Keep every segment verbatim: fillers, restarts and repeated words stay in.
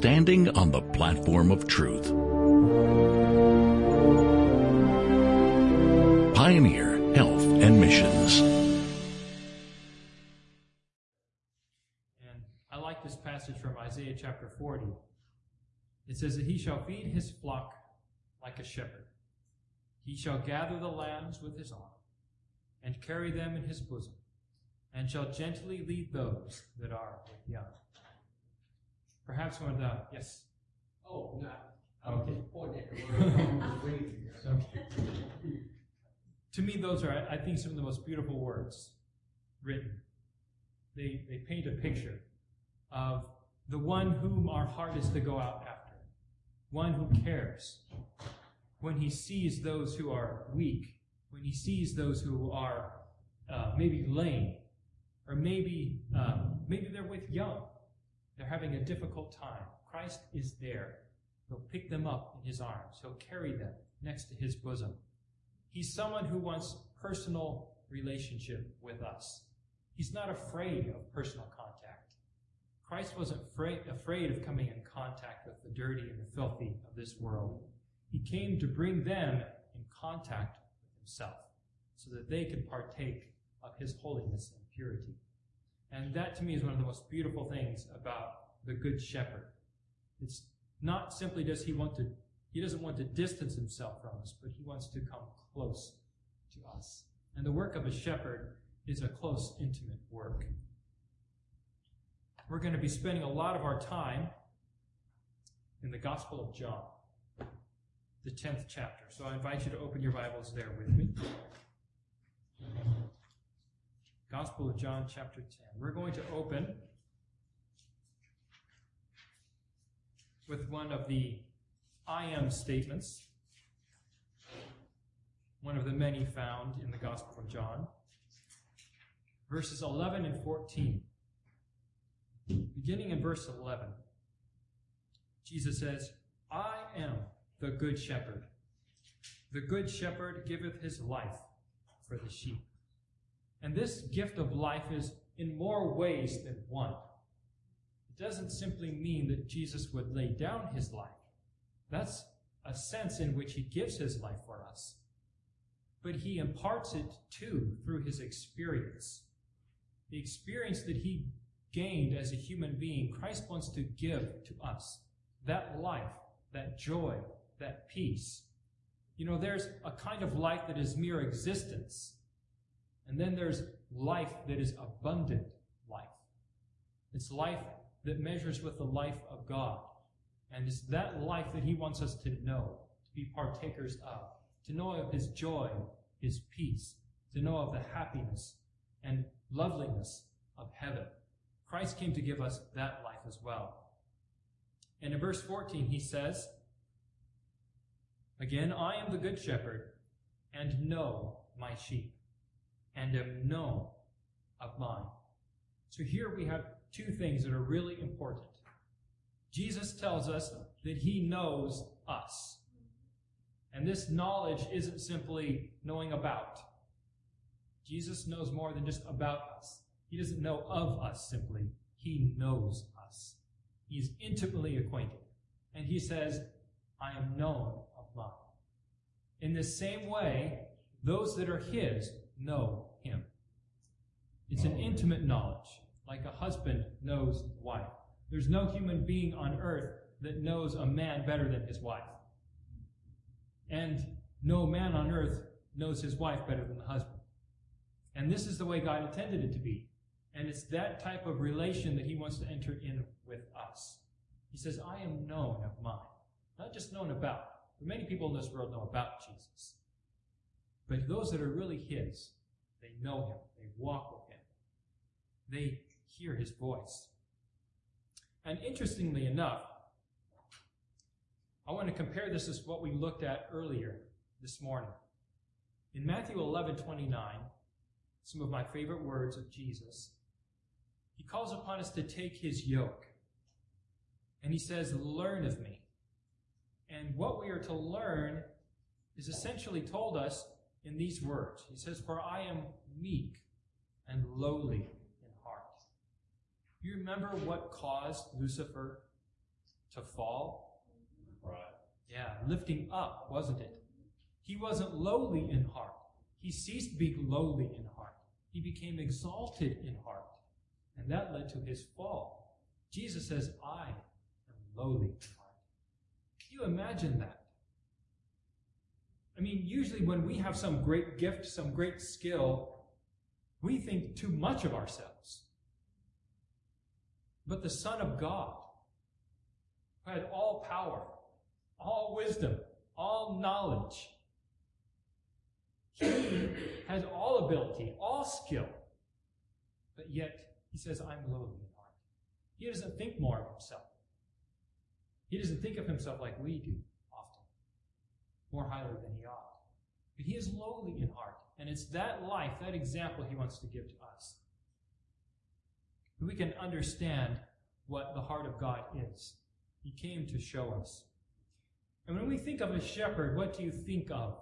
standing on the platform of truth. Pioneer Health and Missions. And I like this passage from Isaiah chapter forty. It says that he shall feed his flock like a shepherd. He shall gather the lambs with his arm and carry them in his bosom, and shall gently lead those that are with young. Perhaps one of the, yes? Oh, no. Okay. Okay. To me, those are, I think, some of the most beautiful words written. They, they paint a picture of the one whom our heart is to go out after, one who cares. When he sees those who are weak, when he sees those who are uh, maybe lame, or maybe uh, maybe they're with young, they're having a difficult time. Christ is there. He'll pick them up in his arms. He'll carry them next to his bosom. He's someone who wants personal relationship with us. He's not afraid of personal contact. Christ wasn't afraid, afraid of coming in contact with the dirty and the filthy of this world. He came to bring them in contact with himself so that they could partake of his holiness and purity. And that, to me, is one of the most beautiful things about the Good Shepherd. It's not simply does he want to, he doesn't want to distance himself from us, but he wants to come close to us. And the work of a shepherd is a close, intimate work. We're going to be spending a lot of our time in the Gospel of John, the tenth chapter. So I invite you to open your Bibles there with me. Gospel of John, chapter ten. We're going to open with one of the I am statements, one of the many found in the Gospel of John. Verses eleven and fourteen. Beginning in verse eleven, Jesus says, I am the good shepherd. The good shepherd giveth his life for the sheep. And this gift of life is in more ways than one. It doesn't simply mean that Jesus would lay down his life. That's a sense in which he gives his life for us. But he imparts it too through his experience. The experience that he gained as a human being, Christ wants to give to us. That life, that joy, that peace. You know, there's a kind of life that is mere existence. And then there's life that is abundant life. It's life that measures with the life of God. And it's that life that he wants us to know, to be partakers of, to know of his joy, his peace, to know of the happiness and loveliness of heaven. Christ came to give us that life as well. And in verse fourteen, he says, again, I am the good shepherd, and know my sheep, and am known of mine. So here we have two things that are really important. Jesus tells us that he knows us. And this knowledge isn't simply knowing about. Jesus knows more than just about us. He doesn't know of us simply. He knows us. He is intimately acquainted. And he says, I am known of mine. In the same way, those that are his know him. It's an intimate knowledge, like a husband knows the wife. There's no human being on earth that knows a man better than his wife. And no man on earth knows his wife better than the husband. And this is the way God intended it to be. And it's that type of relation that he wants to enter in with us. He says, I am known of mine. Not just known about. But many people in this world know about Jesus. But those that are really his, they know him. They walk with him. They hear his voice. And interestingly enough, I want to compare this to what we looked at earlier this morning. In Matthew eleven twenty-nine, some of my favorite words of Jesus, he calls upon us to take his yoke. And he says, learn of me. And what we are to learn is essentially told us in these words. He says, for I am meek and lowly in heart. You remember what caused Lucifer to fall? Right. Yeah, lifting up, wasn't it? He wasn't lowly in heart. He ceased being lowly in heart. He became exalted in heart. And that led to his fall. Jesus says, I am lowly in heart. Can you imagine that? I mean, usually when we have some great gift, some great skill, we think too much of ourselves. But the Son of God, who had all power, all wisdom, all knowledge, he has all ability, all skill, but yet he says, I'm lowly in heart. He doesn't think more of himself. He doesn't think of himself like we do often, more highly than he ought. But he is lowly in heart, and it's that life, that example he wants to give to us. We can understand what the heart of God is. He came to show us. And when we think of a shepherd, what do you think of?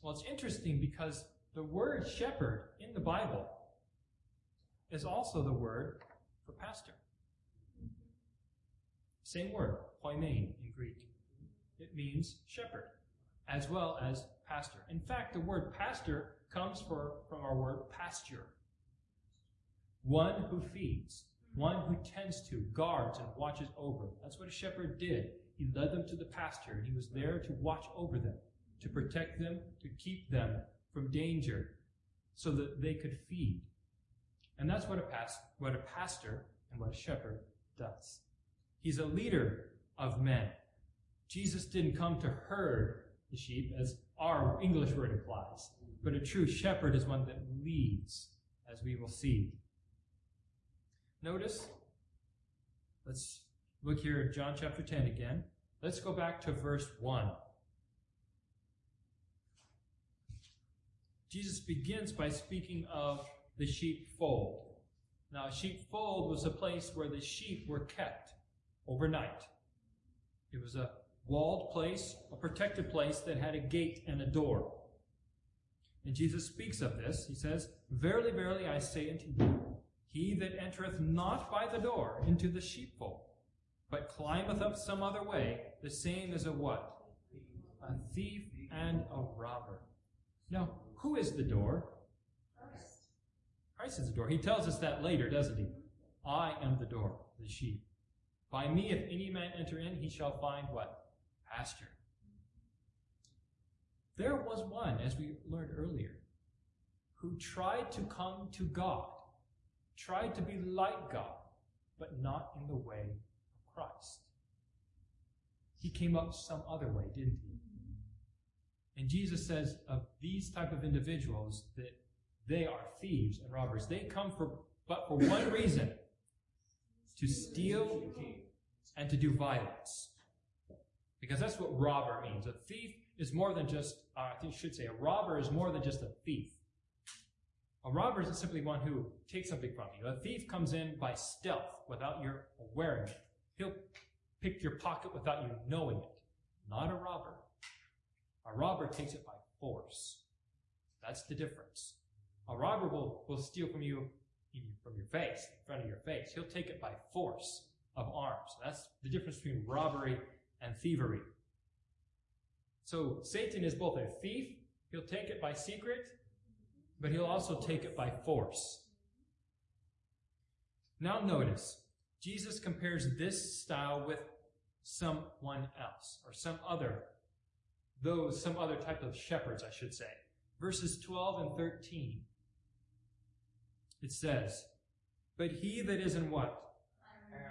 Well, it's interesting because the word shepherd in the Bible is also the word for pastor. Same word, poimen in Greek. It means shepherd as well as pastor. In fact, the word pastor comes for, from our word pasture. One who feeds, one who tends to, guards and watches over. That's what a shepherd did. He led them to the pasture, and he was there to watch over them, to protect them, to keep them from danger, so that they could feed. And that's what a, past, what a pastor and what a shepherd does. He's a leader of men. Jesus didn't come to herd the sheep, as our English word implies, but a true shepherd is one that leads, as we will see. Notice, let's look here at John chapter ten again. Let's go back to verse one. Jesus begins by speaking of the sheepfold. Now, a sheepfold was a place where the sheep were kept overnight. It was a walled place, a protected place that had a gate and a door. And Jesus speaks of this. He says, "Verily, verily, I say unto you, he that entereth not by the door into the sheepfold, but climbeth up some other way, the same is a what? A thief and a robber." Now, who is the door? Christ. Christ is the door. He tells us that later, doesn't he? I am the door, the sheep. By me, if any man enter in, he shall find what? Pasture. There was one, as we learned earlier, who tried to come to God, tried to be like God, but not in the way of Christ. He came up some other way, didn't he? And Jesus says of these type of individuals that they are thieves and robbers. They come for but for one reason, to steal and to do violence. Because that's what robber means. A thief is more than just, uh, I think I should say, a robber is more than just a thief. A robber is simply one who takes something from you. A thief comes in by stealth, without your awareness. He'll pick your pocket without you knowing it. Not a robber. A robber takes it by force. That's the difference. A robber will, will steal from you in, from your face, in front of your face. He'll take it by force of arms. That's the difference between robbery and thievery. So Satan is both a thief, he'll take it by secret, but he'll also take it by force. Now notice, Jesus compares this style with someone else, or some other, those, some other type of shepherds, I should say. Verses twelve and thirteen, it says, "But he that is in what?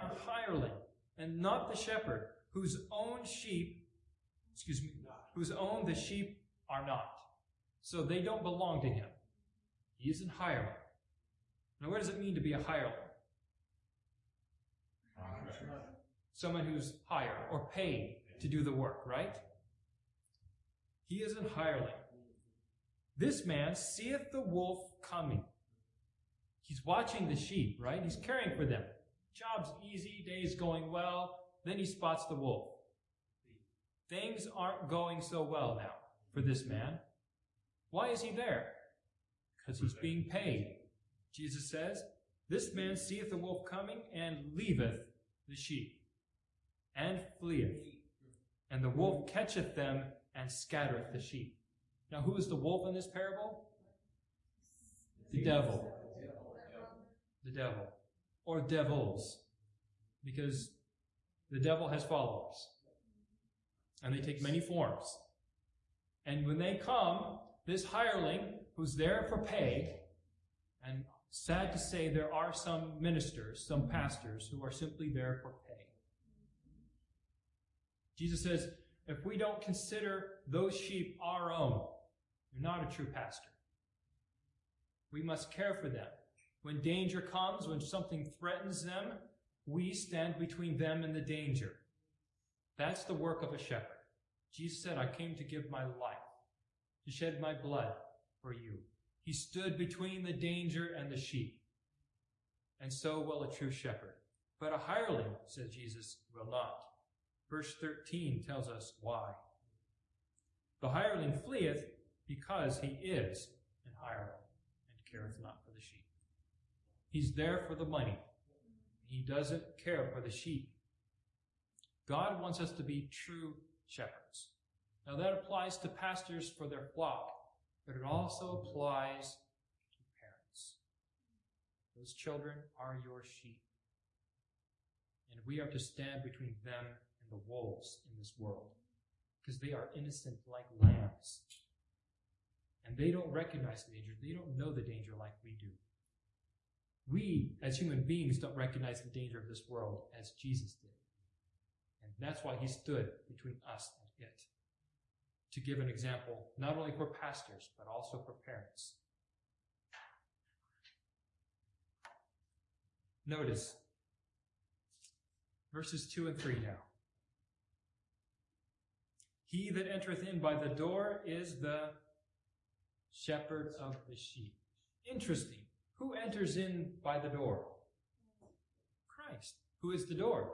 A hireling, and not the shepherd, whose own sheep, excuse me, whose own the sheep are not. So they don't belong to him. He is a hireling." Now, what does it mean to be a hireling? Someone who's hired or paid to do the work, right? He is a hireling. "This man seeth the wolf coming." He's watching the sheep, right? He's caring for them. Job's easy, day's going well. Then he spots the wolf. Things aren't going so well now for this man. Why is he there? Because he's being paid. Jesus says, "This man seeth the wolf coming, and leaveth the sheep, and fleeth, and the wolf catcheth them, and scattereth the sheep. Now who is the wolf in this parable? The devil. The devil. Or devils. Because the devil has followers. And they take many forms. And when they come, this hireling, who's there for pay, and sad to say there are some ministers, some pastors, who are simply there for pay. Jesus says, if we don't consider those sheep our own, you're not a true pastor. We must care for them. When danger comes, when something threatens them, we stand between them and the danger. That's the work of a shepherd. Jesus said, I came to give my life, to shed my blood for you. He stood between the danger and the sheep. And so will a true shepherd. But a hireling, says Jesus, will not. Verse thirteen tells us why. The hireling fleeth because he is an hireling and careth not for the sheep. He's there for the money. He doesn't care for the sheep. God wants us to be true shepherds. Now that applies to pastors for their flock, but it also applies to parents. Those children are your sheep. And we are to stand between them and the wolves in this world, because they are innocent like lambs. And they don't recognize the danger. They don't know the danger like we do. We, as human beings, don't recognize the danger of this world as Jesus did. And that's why he stood between us and it, to give an example not only for pastors, but also for parents. Notice verses two and three now. He that entereth in by the door is the shepherd of the sheep. Interesting. Who enters in by the door? Christ. Who is the door?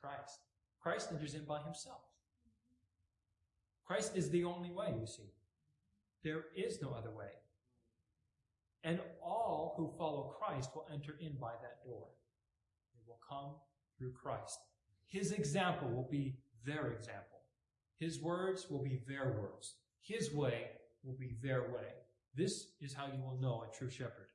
Christ. Christ enters in by himself. Christ is the only way, you see. There is no other way. And all who follow Christ will enter in by that door. They will come through Christ. His example will be their example. His words will be their words. His way will be their way. This is how you will know a true shepherd.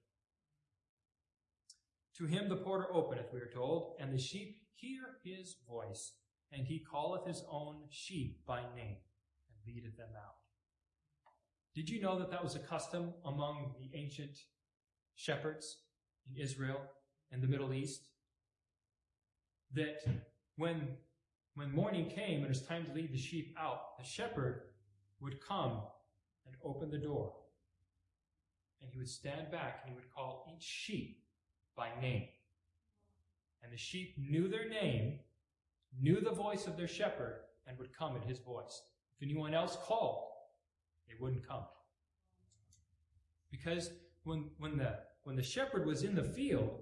To him the porter openeth, we are told, and the sheep hear his voice, and he calleth his own sheep by name, and leadeth them out. Did you know that that was a custom among the ancient shepherds in Israel and the Middle East? That when, when morning came and it was time to lead the sheep out, the shepherd would come and open the door. And he would stand back and he would call each sheep by name. And the sheep knew their name, knew the voice of their shepherd, and would come at his voice. If anyone else called, they wouldn't come. Because when, when, the, when the shepherd was in the field,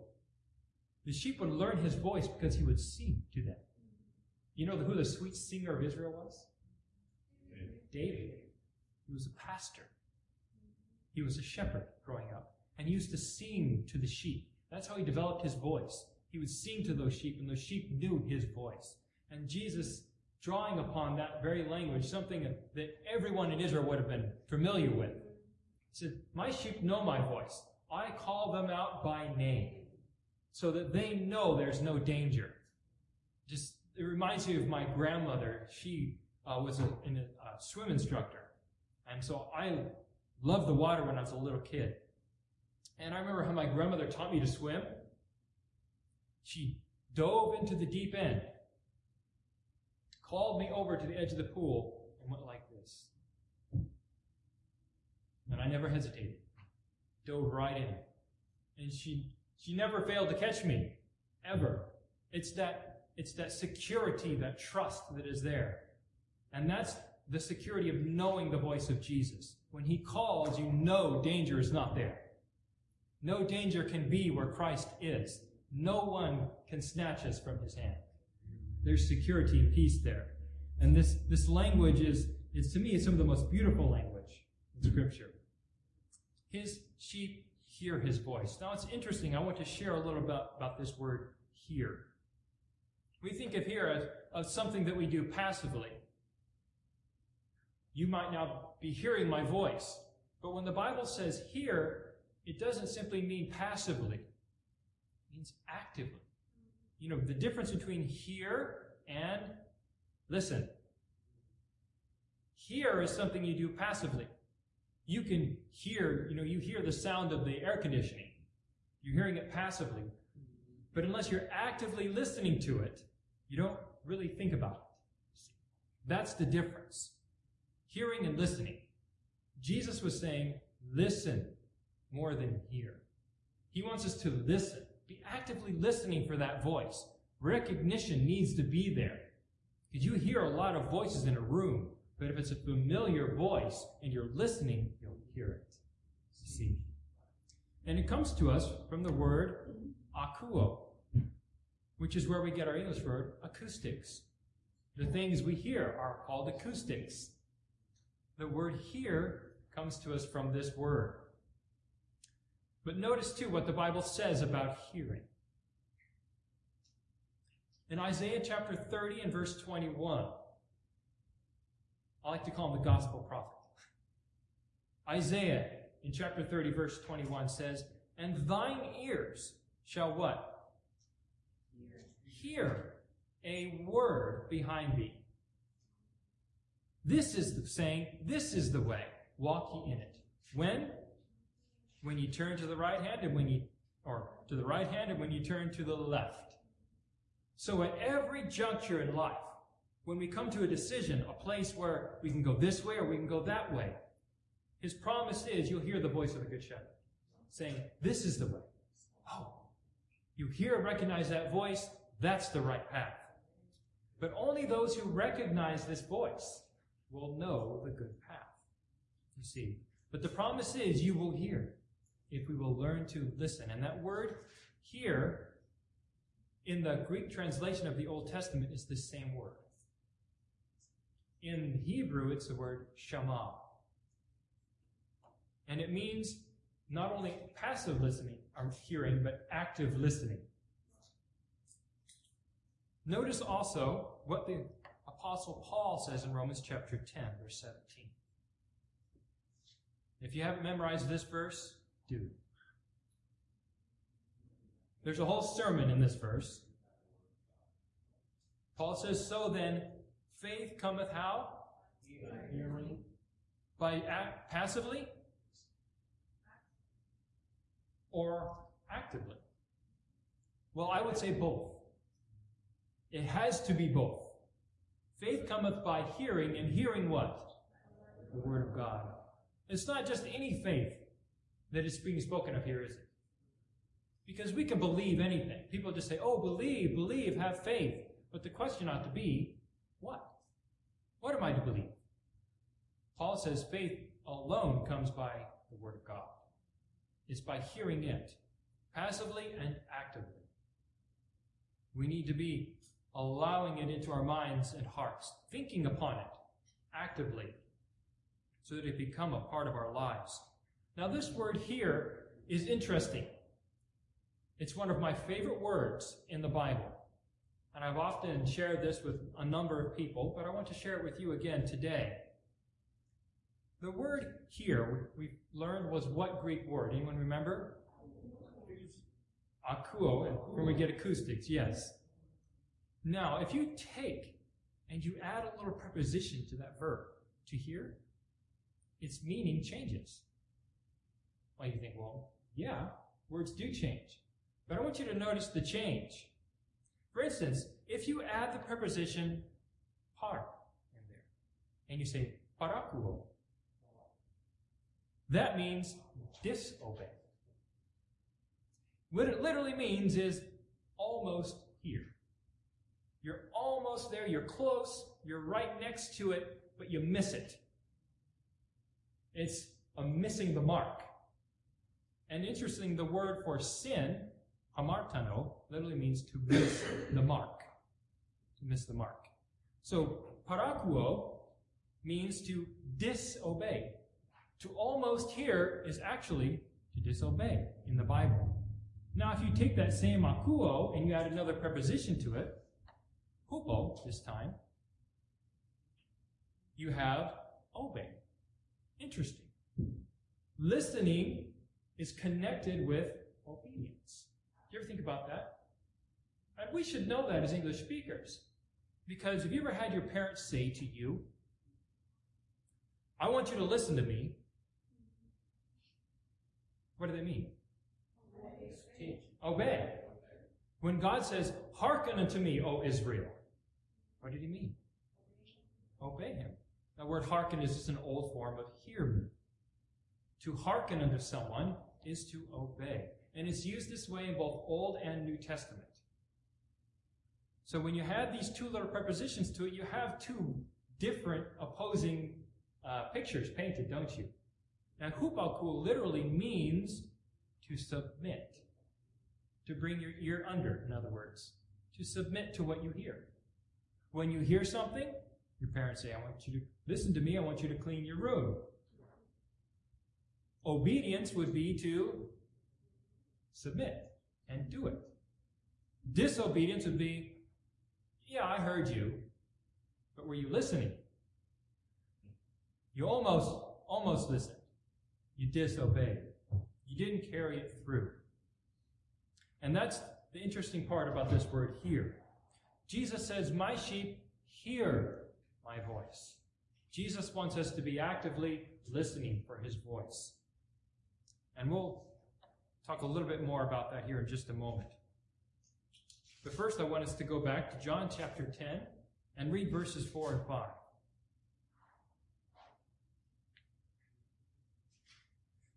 the sheep would learn his voice because he would sing to them. You know who the sweet singer of Israel was? David. David. He was a pastor. He was a shepherd growing up, and he used to sing to the sheep. That's how he developed his voice. He would sing to those sheep, and those sheep knew his voice. And Jesus, drawing upon that very language, something that everyone in Israel would have been familiar with, said, my sheep know my voice. I call them out by name, so that they know there's no danger. Just, it reminds me of my grandmother. She uh, was a, a, a swim instructor, and so I loved the water when I was a little kid. And I remember how my grandmother taught me to swim. She dove into the deep end, called me over to the edge of the pool, and went like this. And I never hesitated. Dove right in. And she she never failed to catch me, ever. It's that, it's that security, that trust that is there. And that's the security of knowing the voice of Jesus. When he calls, you know danger is not there. No danger can be where Christ is. No one can snatch us from his hand. There's security and peace there. And this, this language is, is, to me, some of the most beautiful language in Scripture. His sheep hear his voice. Now, it's interesting. I want to share a little bit about this word hear. We think of here as, as something that we do passively. You might now be hearing my voice, but when the Bible says hear, it doesn't simply mean passively. It means actively. You know, the difference between hear and listen. Hear is something you do passively. You can hear, you know, you hear the sound of the air conditioning. You're hearing it passively. But unless you're actively listening to it, you don't really think about it. That's the difference. Hearing and listening. Jesus was saying, listen more than hear. He wants us to listen. Be actively listening for that voice. Recognition needs to be there. Because you hear a lot of voices in a room, but if it's a familiar voice and you're listening, you'll hear it. See? And it comes to us from the word akuo, which is where we get our English word acoustics. The things we hear are called acoustics. The word hear comes to us from this word. But notice too what the Bible says about hearing. In Isaiah chapter thirty and verse twenty-one, I like to call him the gospel prophet. Isaiah in chapter thirty verse twenty-one says, and thine ears shall what? Hear. Hear a word behind thee. This is the saying, this is the way, walk ye in it. When? When ye turn to the right hand and when ye, or to the right hand and when ye turn to the left. So at every juncture in life, when we come to a decision, a place where we can go this way or we can go that way, his promise is you'll hear the voice of the Good Shepherd saying, this is the way. Oh, you hear and recognize that voice, that's the right path. But only those who recognize this voice will know the good path. You see, but the promise is you will hear if we will learn to listen. And that word hear in the Greek translation of the Old Testament is the same word. In Hebrew, it's the word shama. And it means not only passive listening or hearing, but active listening. Notice also what the Apostle Paul says in Romans chapter ten, verse seventeen. If you haven't memorized this verse, do. There's a whole sermon in this verse. Paul says, so then, faith cometh how? By hearing. By act, passively? Or actively? Well, I would say both. It has to be both. Faith cometh by hearing, and hearing what? The Word of God. It's not just any faith that is being spoken of here, is it? Because we can believe anything. People just say, oh, believe, believe, have faith. But the question ought to be, what? What am I to believe? Paul says faith alone comes by the Word of God. It's by hearing it, passively and actively. We need to be allowing it into our minds and hearts, thinking upon it actively, so that it become a part of our lives. Now this word here is interesting. It's one of my favorite words in the Bible. And I've often shared this with a number of people, but I want to share it with you again today. The word here, we learned, was what Greek word? Anyone remember? Akuo, when we get acoustics, yes. Now, if you take and you add a little preposition to that verb, to hear, its meaning changes. Well, you think, well, yeah, words do change. But I want you to notice the change. For instance, if you add the preposition par in there, and you say parakuo, that means disobey. What it literally means is almost here. You're almost there, you're close, you're right next to it, but you miss it. It's a missing the mark. And interesting, the word for sin, hamartano, literally means to miss the mark. To miss the mark. So, parakuo means to disobey. To almost hear is actually to disobey in the Bible. Now, if you take that same akuo and you add another preposition to it, hupo this time, you have obey. Interesting. Listening is connected with obedience. Do you ever think about that? And we should know that as English speakers. Because if you ever had your parents say to you, I want you to listen to me, what do they mean? Obey. Obey. When God says, hearken unto me, O Israel, what did he mean? Obey him. That word hearken is just an old form of hear me. To hearken unto someone is to obey. And it's used this way in both Old and New Testament. So when you have these two little prepositions to it, you have two different opposing uh, pictures painted, don't you? Now, hupaku literally means to submit, to bring your ear under, in other words, to submit to what you hear. When you hear something, your parents say, I want you to listen to me, I want you to clean your room. Obedience would be to submit and do it. Disobedience would be, yeah, I heard you, but were you listening? You almost, almost listened. You disobeyed. You didn't carry it through. And that's the interesting part about this word hear. Jesus says, my sheep hear my voice. Jesus wants us to be actively listening for his voice. And we'll talk a little bit more about that here in just a moment. But first I want us to go back to John chapter ten and read verses four and five.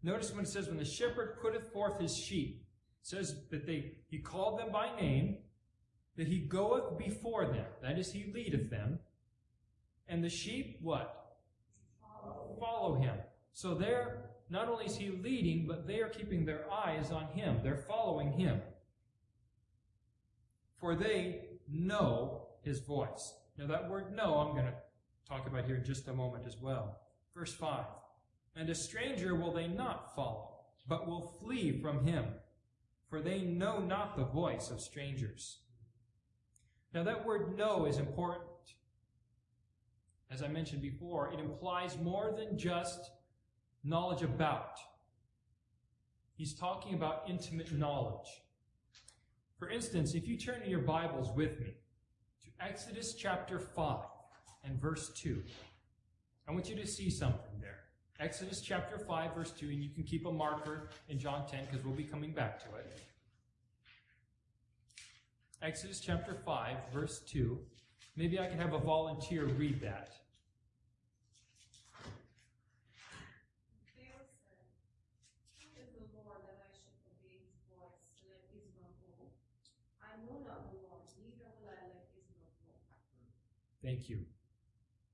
Notice when it says, when the shepherd putteth forth his sheep, it says that they, he called them by name, that he goeth before them, that is, he leadeth them, and the sheep, what? Follow, Follow him. So there, not only is he leading, but they are keeping their eyes on him. They're following him. For they know his voice. Now that word know, I'm going to talk about here in just a moment as well. Verse five. And a stranger will they not follow, but will flee from him, for they know not the voice of strangers. Now that word know is important. As I mentioned before, it implies more than just knowledge about. He's talking about intimate knowledge. For instance, if you turn in your Bibles with me to Exodus chapter five and verse two, I want you to see something there. Exodus chapter five, verse two, and you can keep a marker in John ten because we'll be coming back to it. Exodus chapter five, verse two. Maybe I can have a volunteer read that. Pharaoh said, Who is the Lord that I should obey his voice to let Israel go? I know not the Lord, neither will I let Israel go. Thank you.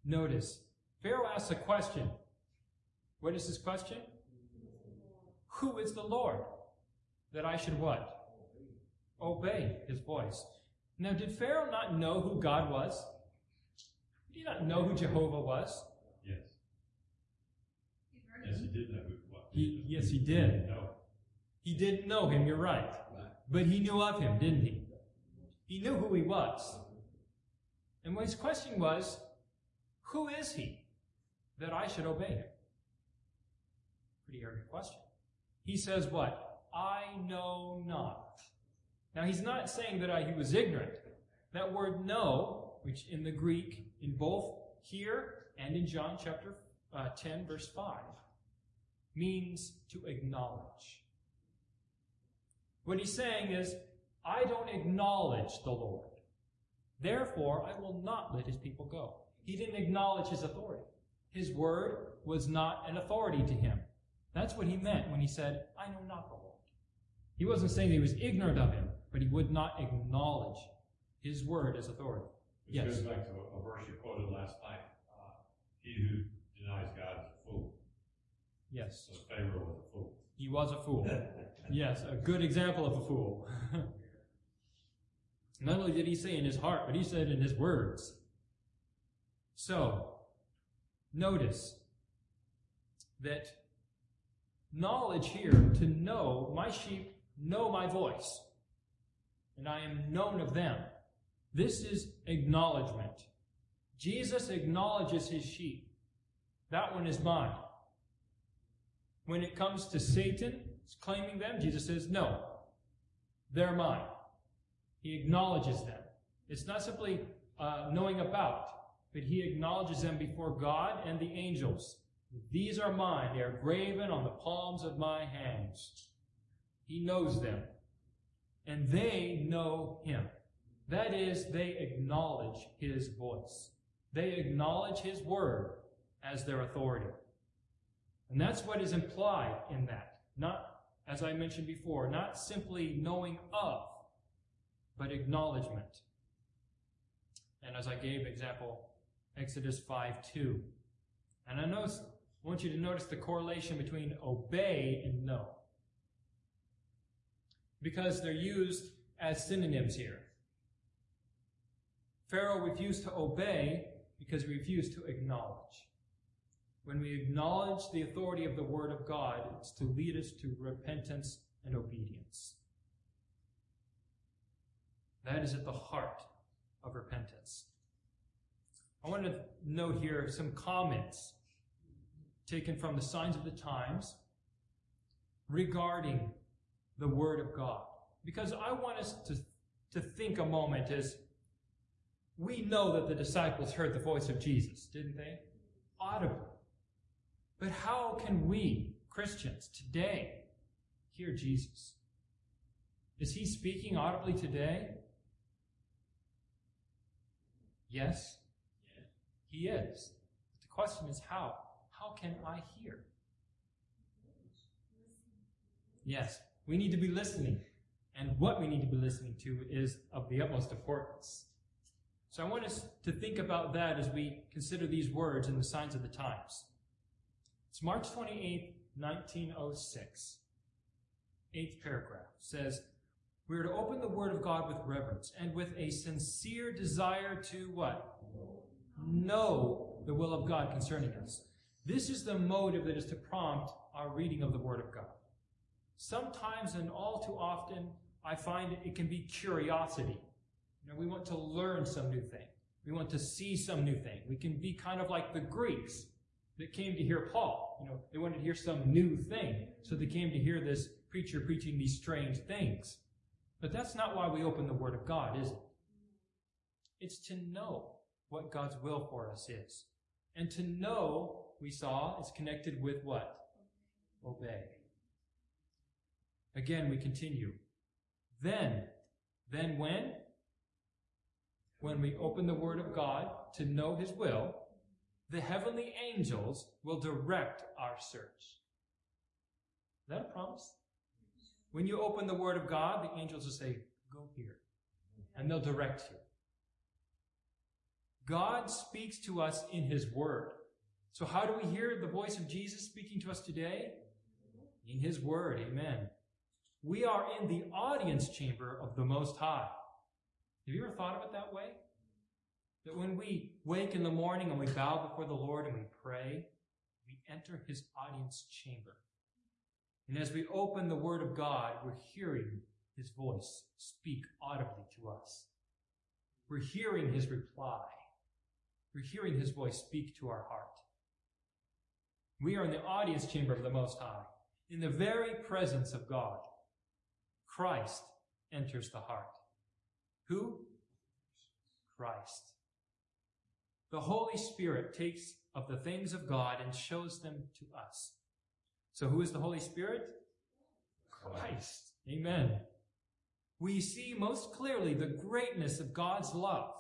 Notice, Pharaoh asks a question. What is this question? Who is the Lord? That I should what? Obey. Obey his voice. Now, did Pharaoh not know who God was? Did he not know who Jehovah was? Yes. Yes, he did know who what, he was. Yes, he did. No. He didn't know him, you're right. But he knew of him, didn't he? He knew who he was. And his question was, who is he that I should obey him? Pretty arrogant question. He says what? I know not. Now he's not saying that I, he was ignorant. That word know, which in the Greek, in both here and in John chapter uh, ten, verse five, means to acknowledge. What he's saying is, I don't acknowledge the Lord. Therefore, I will not let his people go. He didn't acknowledge his authority. His word was not an authority to him. That's what he meant when he said, I know not the Lord. He wasn't saying that he was ignorant of him, but he would not acknowledge his word as authority. Which yes. goes back to a, a verse you quoted last night. Uh, he who denies God is a fool. Yes. So Pharaoh was a fool. He was a fool. Yes, a good example of a fool. Not only did he say in his heart, but he said in his words. So, notice that knowledge here, to know, my sheep know my voice, and I am known of them. This is acknowledgement. Jesus acknowledges his sheep. That one is mine. When it comes to Satan claiming them, Jesus says, no, they're mine. He acknowledges them. It's not simply uh, knowing about, but he acknowledges them before God and the angels. These are mine. They are graven on the palms of my hands. He knows them. And they know him. That is, they acknowledge his voice. They acknowledge his word as their authority. And that's what is implied in that. Not, as I mentioned before, not simply knowing of, but acknowledgement. And as I gave example, Exodus five two. And I, notice, I want you to notice the correlation between obey and know, because they're used as synonyms here. Pharaoh refused to obey because he refused to acknowledge. When we acknowledge the authority of the Word of God, it's to lead us to repentance and obedience. That is at the heart of repentance. I want to note here some comments taken from the Signs of the Times regarding the Word of God, because I want us to, to think a moment as we know that the disciples heard the voice of Jesus, didn't they? Audibly. But how can we, Christians, today hear Jesus? Is he speaking audibly today? Yes, he is. But the question is how? How can I hear? Yes, we need to be listening. And what we need to be listening to is of the utmost importance. So I want us to think about that as we consider these words in the Signs of the Times. It's March twenty-eighth, nineteen oh six. Eighth paragraph says, we are to open the Word of God with reverence and with a sincere desire to what? Know the will of God concerning us. This is the motive that is to prompt our reading of the Word of God. Sometimes and all too often, I find it can be curiosity. You know, we want to learn some new thing. We want to see some new thing. We can be kind of like the Greeks that came to hear Paul. You know, they wanted to hear some new thing, so they came to hear this preacher preaching these strange things. But that's not why we open the Word of God, is it? It's to know what God's will for us is. And to know, we saw, is connected with what? Obey. Again, we continue. Then, then when? When we open the Word of God to know his will, the heavenly angels will direct our search. Is that a promise? When you open the Word of God, the angels will say, go here. And they'll direct you. God speaks to us in his Word. So how do we hear the voice of Jesus speaking to us today? In his Word, amen. We are in the audience chamber of the Most High. Have you ever thought of it that way? That when we wake in the morning and we bow before the Lord and we pray, we enter his audience chamber. And as we open the Word of God, we're hearing his voice speak audibly to us. We're hearing his reply. We're hearing his voice speak to our heart. We are in the audience chamber of the Most High. In the very presence of God, Christ enters the heart. Who? Christ. The Holy Spirit takes of the things of God and shows them to us. So who is the Holy Spirit? Christ. Amen. We see most clearly the greatness of God's love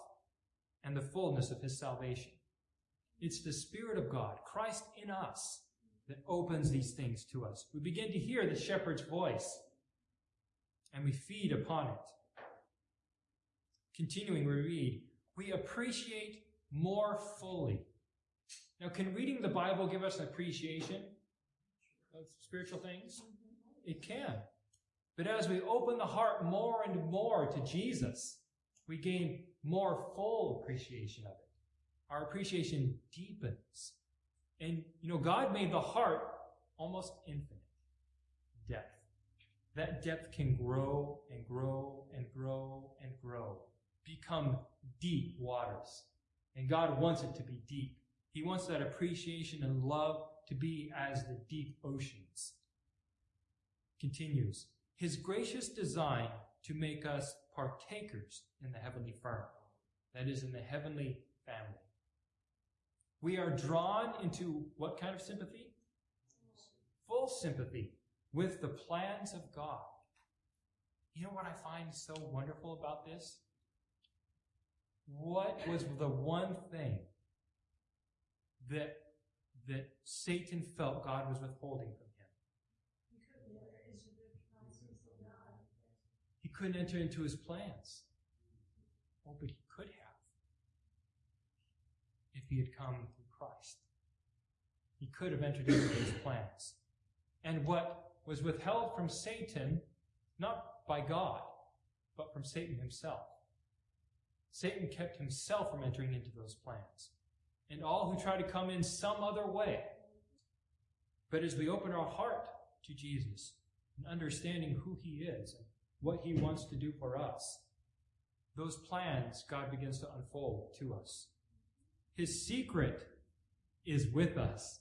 and the fullness of his salvation. It's the Spirit of God, Christ in us, that opens these things to us. We begin to hear the shepherd's voice, and we feed upon it. Continuing, we read, we appreciate more fully. Now, can reading the Bible give us an appreciation of spiritual things? It can. But as we open the heart more and more to Jesus, we gain more full appreciation of it. Our appreciation deepens. And, you know, God made the heart almost infinite depth. That depth can grow and grow and grow and grow. become deep waters. And God wants it to be deep. He wants that appreciation and love to be as the deep oceans. Continues, his gracious design to make us partakers in the heavenly firm, that is, in the heavenly family. We are drawn into what kind of sympathy? Full sympathy with the plans of God. You know what I find so wonderful about this? What was the one thing that that Satan felt God was withholding from him? He couldn't enter into the plans of God. He couldn't enter into his plans. Oh, but he could have. If he had come through Christ, he could have entered into his plans. And what was withheld from Satan, not by God, but from Satan himself. Satan kept himself from entering into those plans, and all who try to come in some other way. But as we open our heart to Jesus and understanding who he is and what he wants to do for us, those plans God begins to unfold to us. His secret is with us.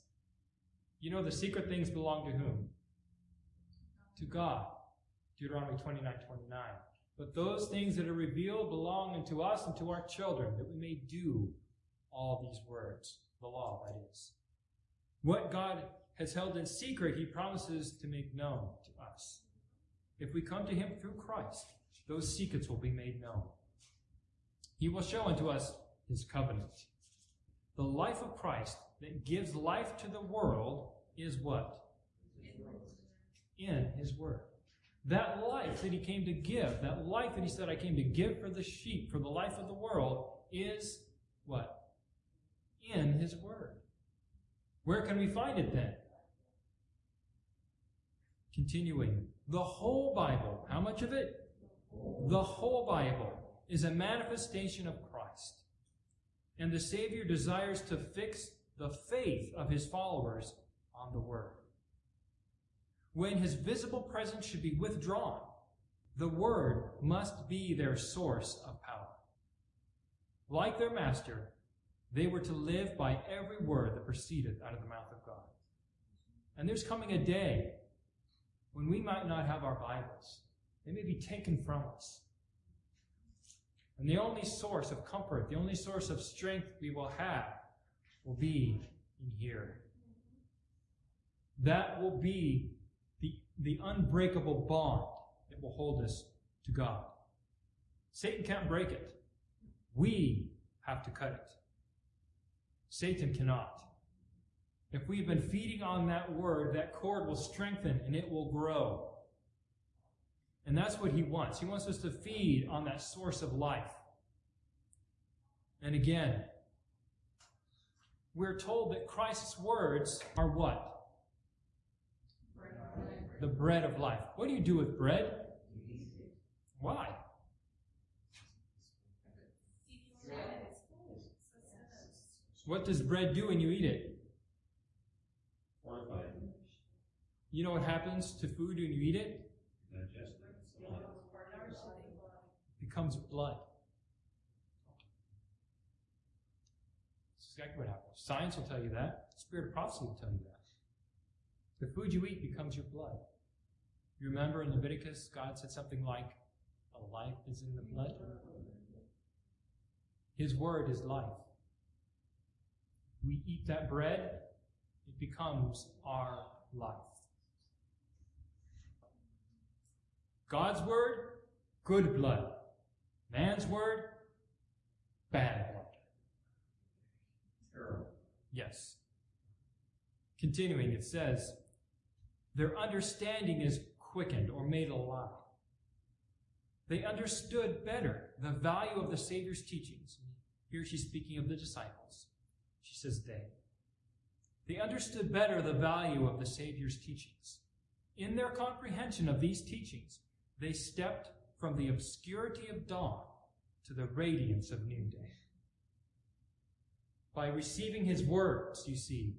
You know, the secret things belong to whom? To God. Deuteronomy twenty-nine twenty-nine. But those things that are revealed belong unto us and to our children, that we may do all these words, the law, that is. What God has held in secret, he promises to make known to us. If we come to him through Christ, those secrets will be made known. He will show unto us his covenant. The life of Christ that gives life to the world is what? In his word. That life that he came to give, that life that he said, I came to give for the sheep, for the life of the world, is what? In his word. Where can we find it then? Continuing, the whole Bible, how much of it? The whole Bible is a manifestation of Christ. And the Savior desires to fix the faith of his followers on the word. When his visible presence should be withdrawn, the word must be their source of power. Like their master, they were to live by every word that proceeded out of the mouth of God. And there's coming a day when we might not have our Bibles. They may be taken from us. And the only source of comfort, the only source of strength we will have will be in here. That will be the unbreakable bond that will hold us to God. Satan can't break it. We have to cut it. Satan cannot. If we've been feeding on that word, that cord will strengthen and it will grow. And that's what he wants. He wants us to feed on that source of life. And again, we're told that Christ's words are what? The bread of life. What do you do with bread? Why? What does bread do when you eat it? You know what happens to food when you eat it? It becomes blood. That's exactly what happens. Science will tell you that. Spirit of prophecy will tell you that. The food you eat becomes your blood. You remember in Leviticus, God said something like, a life is in the blood. His word is life. We eat that bread, it becomes our life. God's word, good blood. Man's word, bad blood. Sure. Yes. Continuing, it says, their understanding is quickened or made alive. They understood better the value of the Savior's teachings. Here she's speaking of the disciples. She says they. They understood better the value of the Savior's teachings. In their comprehension of these teachings, they stepped from the obscurity of dawn to the radiance of noonday. By receiving his words, you see,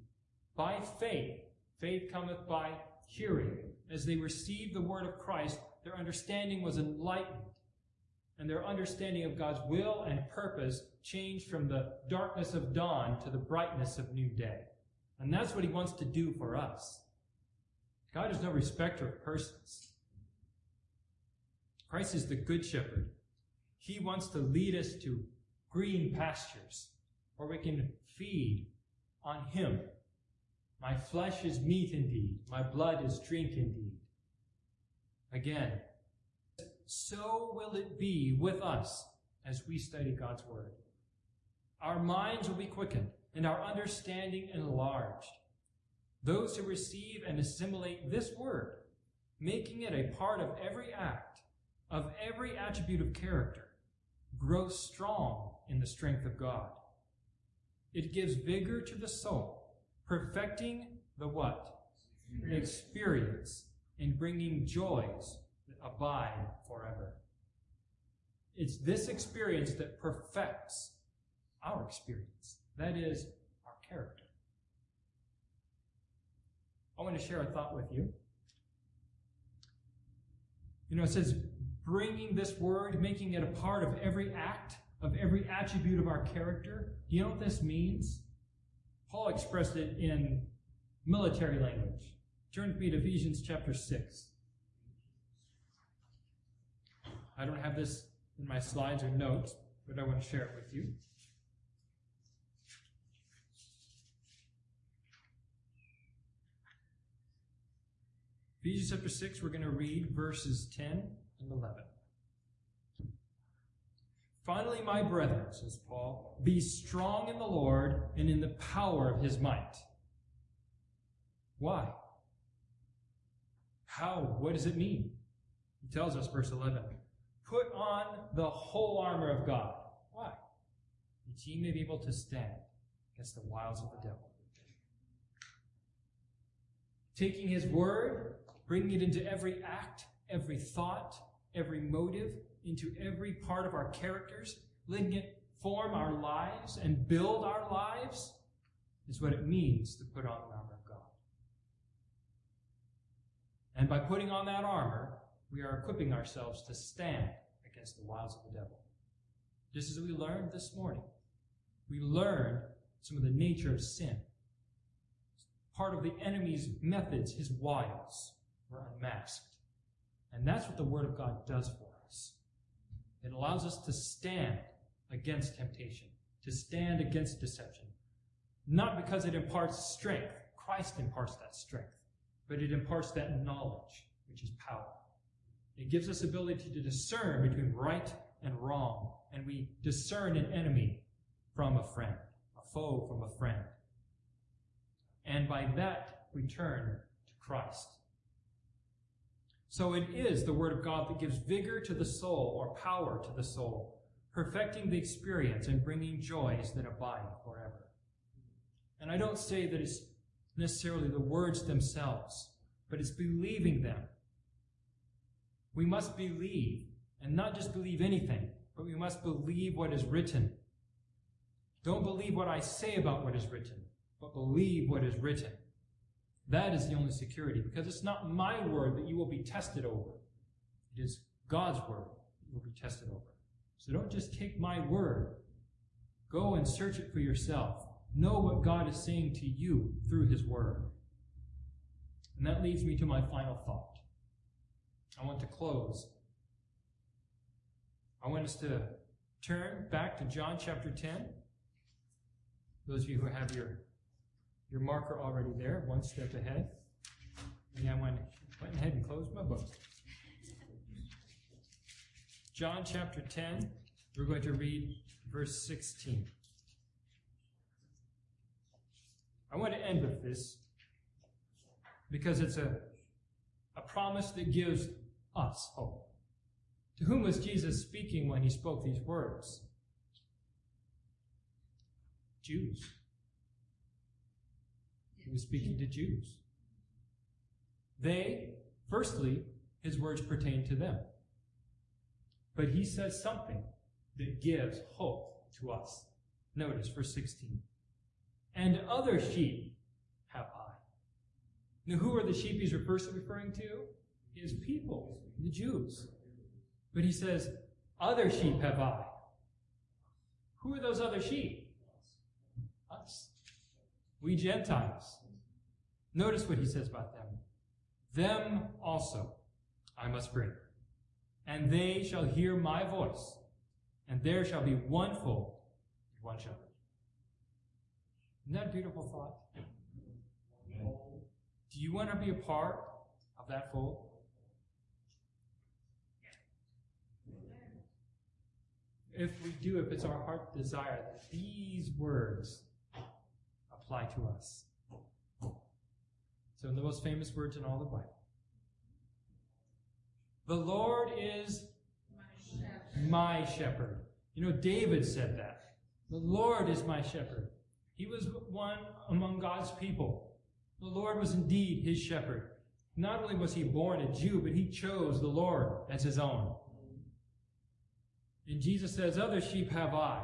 by faith, faith cometh by hearing. As they received the word of Christ, their understanding was enlightened. and their understanding of God's will and purpose changed from the darkness of dawn to the brightness of new day. And that's what he wants to do for us. God is no respecter of persons. Christ is the good shepherd. He wants to lead us to green pastures where we can feed on him. My flesh is meat indeed. My blood is drink indeed. Again, so will it be with us as we study God's word. Our minds will be quickened and our understanding enlarged. Those who receive and assimilate this word, making it a part of every act, of every attribute of character, grow strong in the strength of God. It gives vigor to the soul, perfecting the what? Experience. Experience, and bringing joys that abide forever. It's this experience that perfects our experience, that is, our character. I want to share a thought with you. You know, it says, bringing this word, making it a part of every act, of every attribute of our character. Do you know what this means? Paul expressed it in military language. Turn to me to Ephesians chapter six. I don't have this in my slides or notes, but I want to share it with you. Ephesians chapter six, we're going to read verses ten and eleven. Finally, my brethren, says Paul, be strong in the Lord and in the power of his might. Why? How? What does it mean? He tells us, verse eleven, put on the whole armor of God. Why? That ye may be able to stand against the wiles of the devil. Taking his word, bringing it into every act, every thought, every motive, into every part of our characters, letting it form our lives and build our lives, is what it means to put on the armor of God. And by putting on that armor, we are equipping ourselves to stand against the wiles of the devil. Just as we learned this morning, we learned some of the nature of sin. Part of the enemy's methods, his wiles, were unmasked. And that's what the Word of God does for us. It allows us to stand against temptation, to stand against deception. Not because it imparts strength. Christ imparts that strength. But it imparts that knowledge, which is power. It gives us ability to discern between right and wrong. And we discern an enemy from a friend, a foe from a friend. And by that, we turn to Christ. So it is the Word of God that gives vigor to the soul, or power to the soul, perfecting the experience and bringing joys that abide forever. And I don't say that it's necessarily the words themselves, but it's believing them. We must believe, and not just believe anything, but we must believe what is written. Don't believe what I say about what is written, but believe what is written. That is the only security, because it's not my word that you will be tested over. It is God's word that you will be tested over. So don't just take my word. Go and search it for yourself. Know what God is saying to you through his word. And that leads me to my final thought. I want to close. I want us to turn back to John chapter ten. Those of you who have your Your marker already there, one step ahead. And I went, went ahead and closed my book. John chapter ten, we're going to read verse sixteen. I want to end with this because it's a, a promise that gives us hope. To whom was Jesus speaking when he spoke these words? Jews. He was speaking to Jews. They, firstly, his words pertain to them. But he says something that gives hope to us. Notice verse sixteen. And other sheep have I. Now who are the sheep he's first referring to? His people, the Jews. But he says, Other sheep have I. Who are those other sheep? Us. We Gentiles. Notice what he says about them. Them also I must bring, and they shall hear my voice, and there shall be one fold and one shepherd. Isn't that a beautiful thought? Amen. Do you want to be a part of that fold? If we do, if it's our heart desire that these words apply to us. So the most famous words in all the Bible. The Lord is my shepherd. my shepherd. You know, David said that. The Lord is my shepherd. He was one among God's people. The Lord was indeed his shepherd. Not only was he born a Jew, but he chose the Lord as his own. And Jesus says, other sheep have I.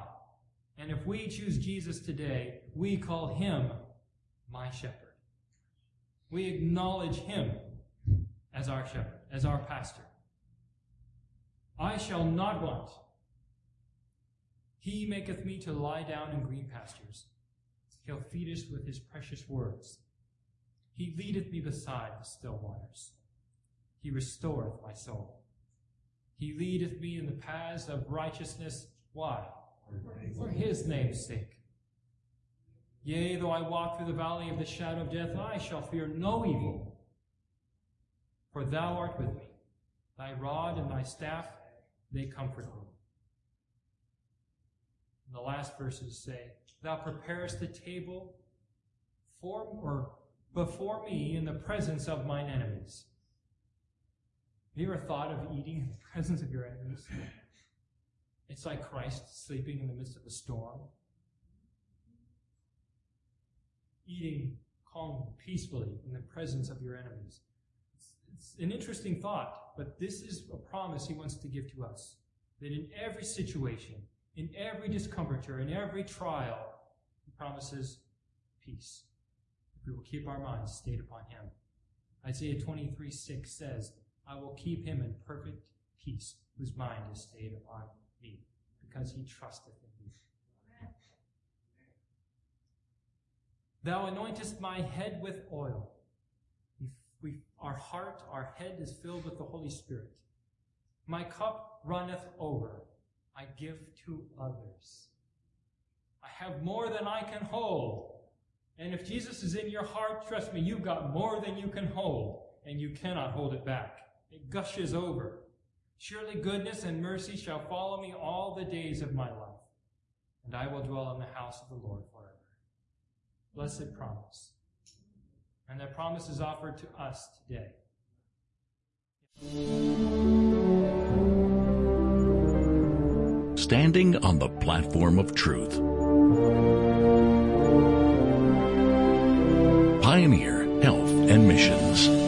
And if we choose Jesus today, we call him my shepherd. We acknowledge him as our shepherd, as our pastor. I shall not want. He maketh me to lie down in green pastures. He'll feed us with his precious words. He leadeth me beside the still waters. He restoreth my soul. He leadeth me in the paths of righteousness. Why? For his name's sake. Yea, though I walk through the valley of the shadow of death, I shall fear no evil. For thou art with me. Thy rod and thy staff, they comfort me. And the last verses say, thou preparest the table for or before me in the presence of mine enemies. Have you ever thought of eating in the presence of your enemies? It's like Christ sleeping in the midst of a storm. Eating calmly, peacefully in the presence of your enemies. It's, it's an interesting thought, but this is a promise he wants to give to us. That in every situation, in every discomfiture, in every trial, he promises peace. If we will keep our minds stayed upon him. Isaiah twenty-three six says, I will keep him in perfect peace, whose mind is stayed upon me, because he trusteth in me. Thou anointest my head with oil. We, we, our heart, our head is filled with the Holy Spirit. My cup runneth over. I give to others. I have more than I can hold. And if Jesus is in your heart, trust me, you've got more than you can hold. And you cannot hold it back. It gushes over. Surely goodness and mercy shall follow me all the days of my life, and I will dwell in the house of the Lord forever. Blessed promise. And that promise is offered to us today. Standing on the platform of truth. Pioneer Health and Missions.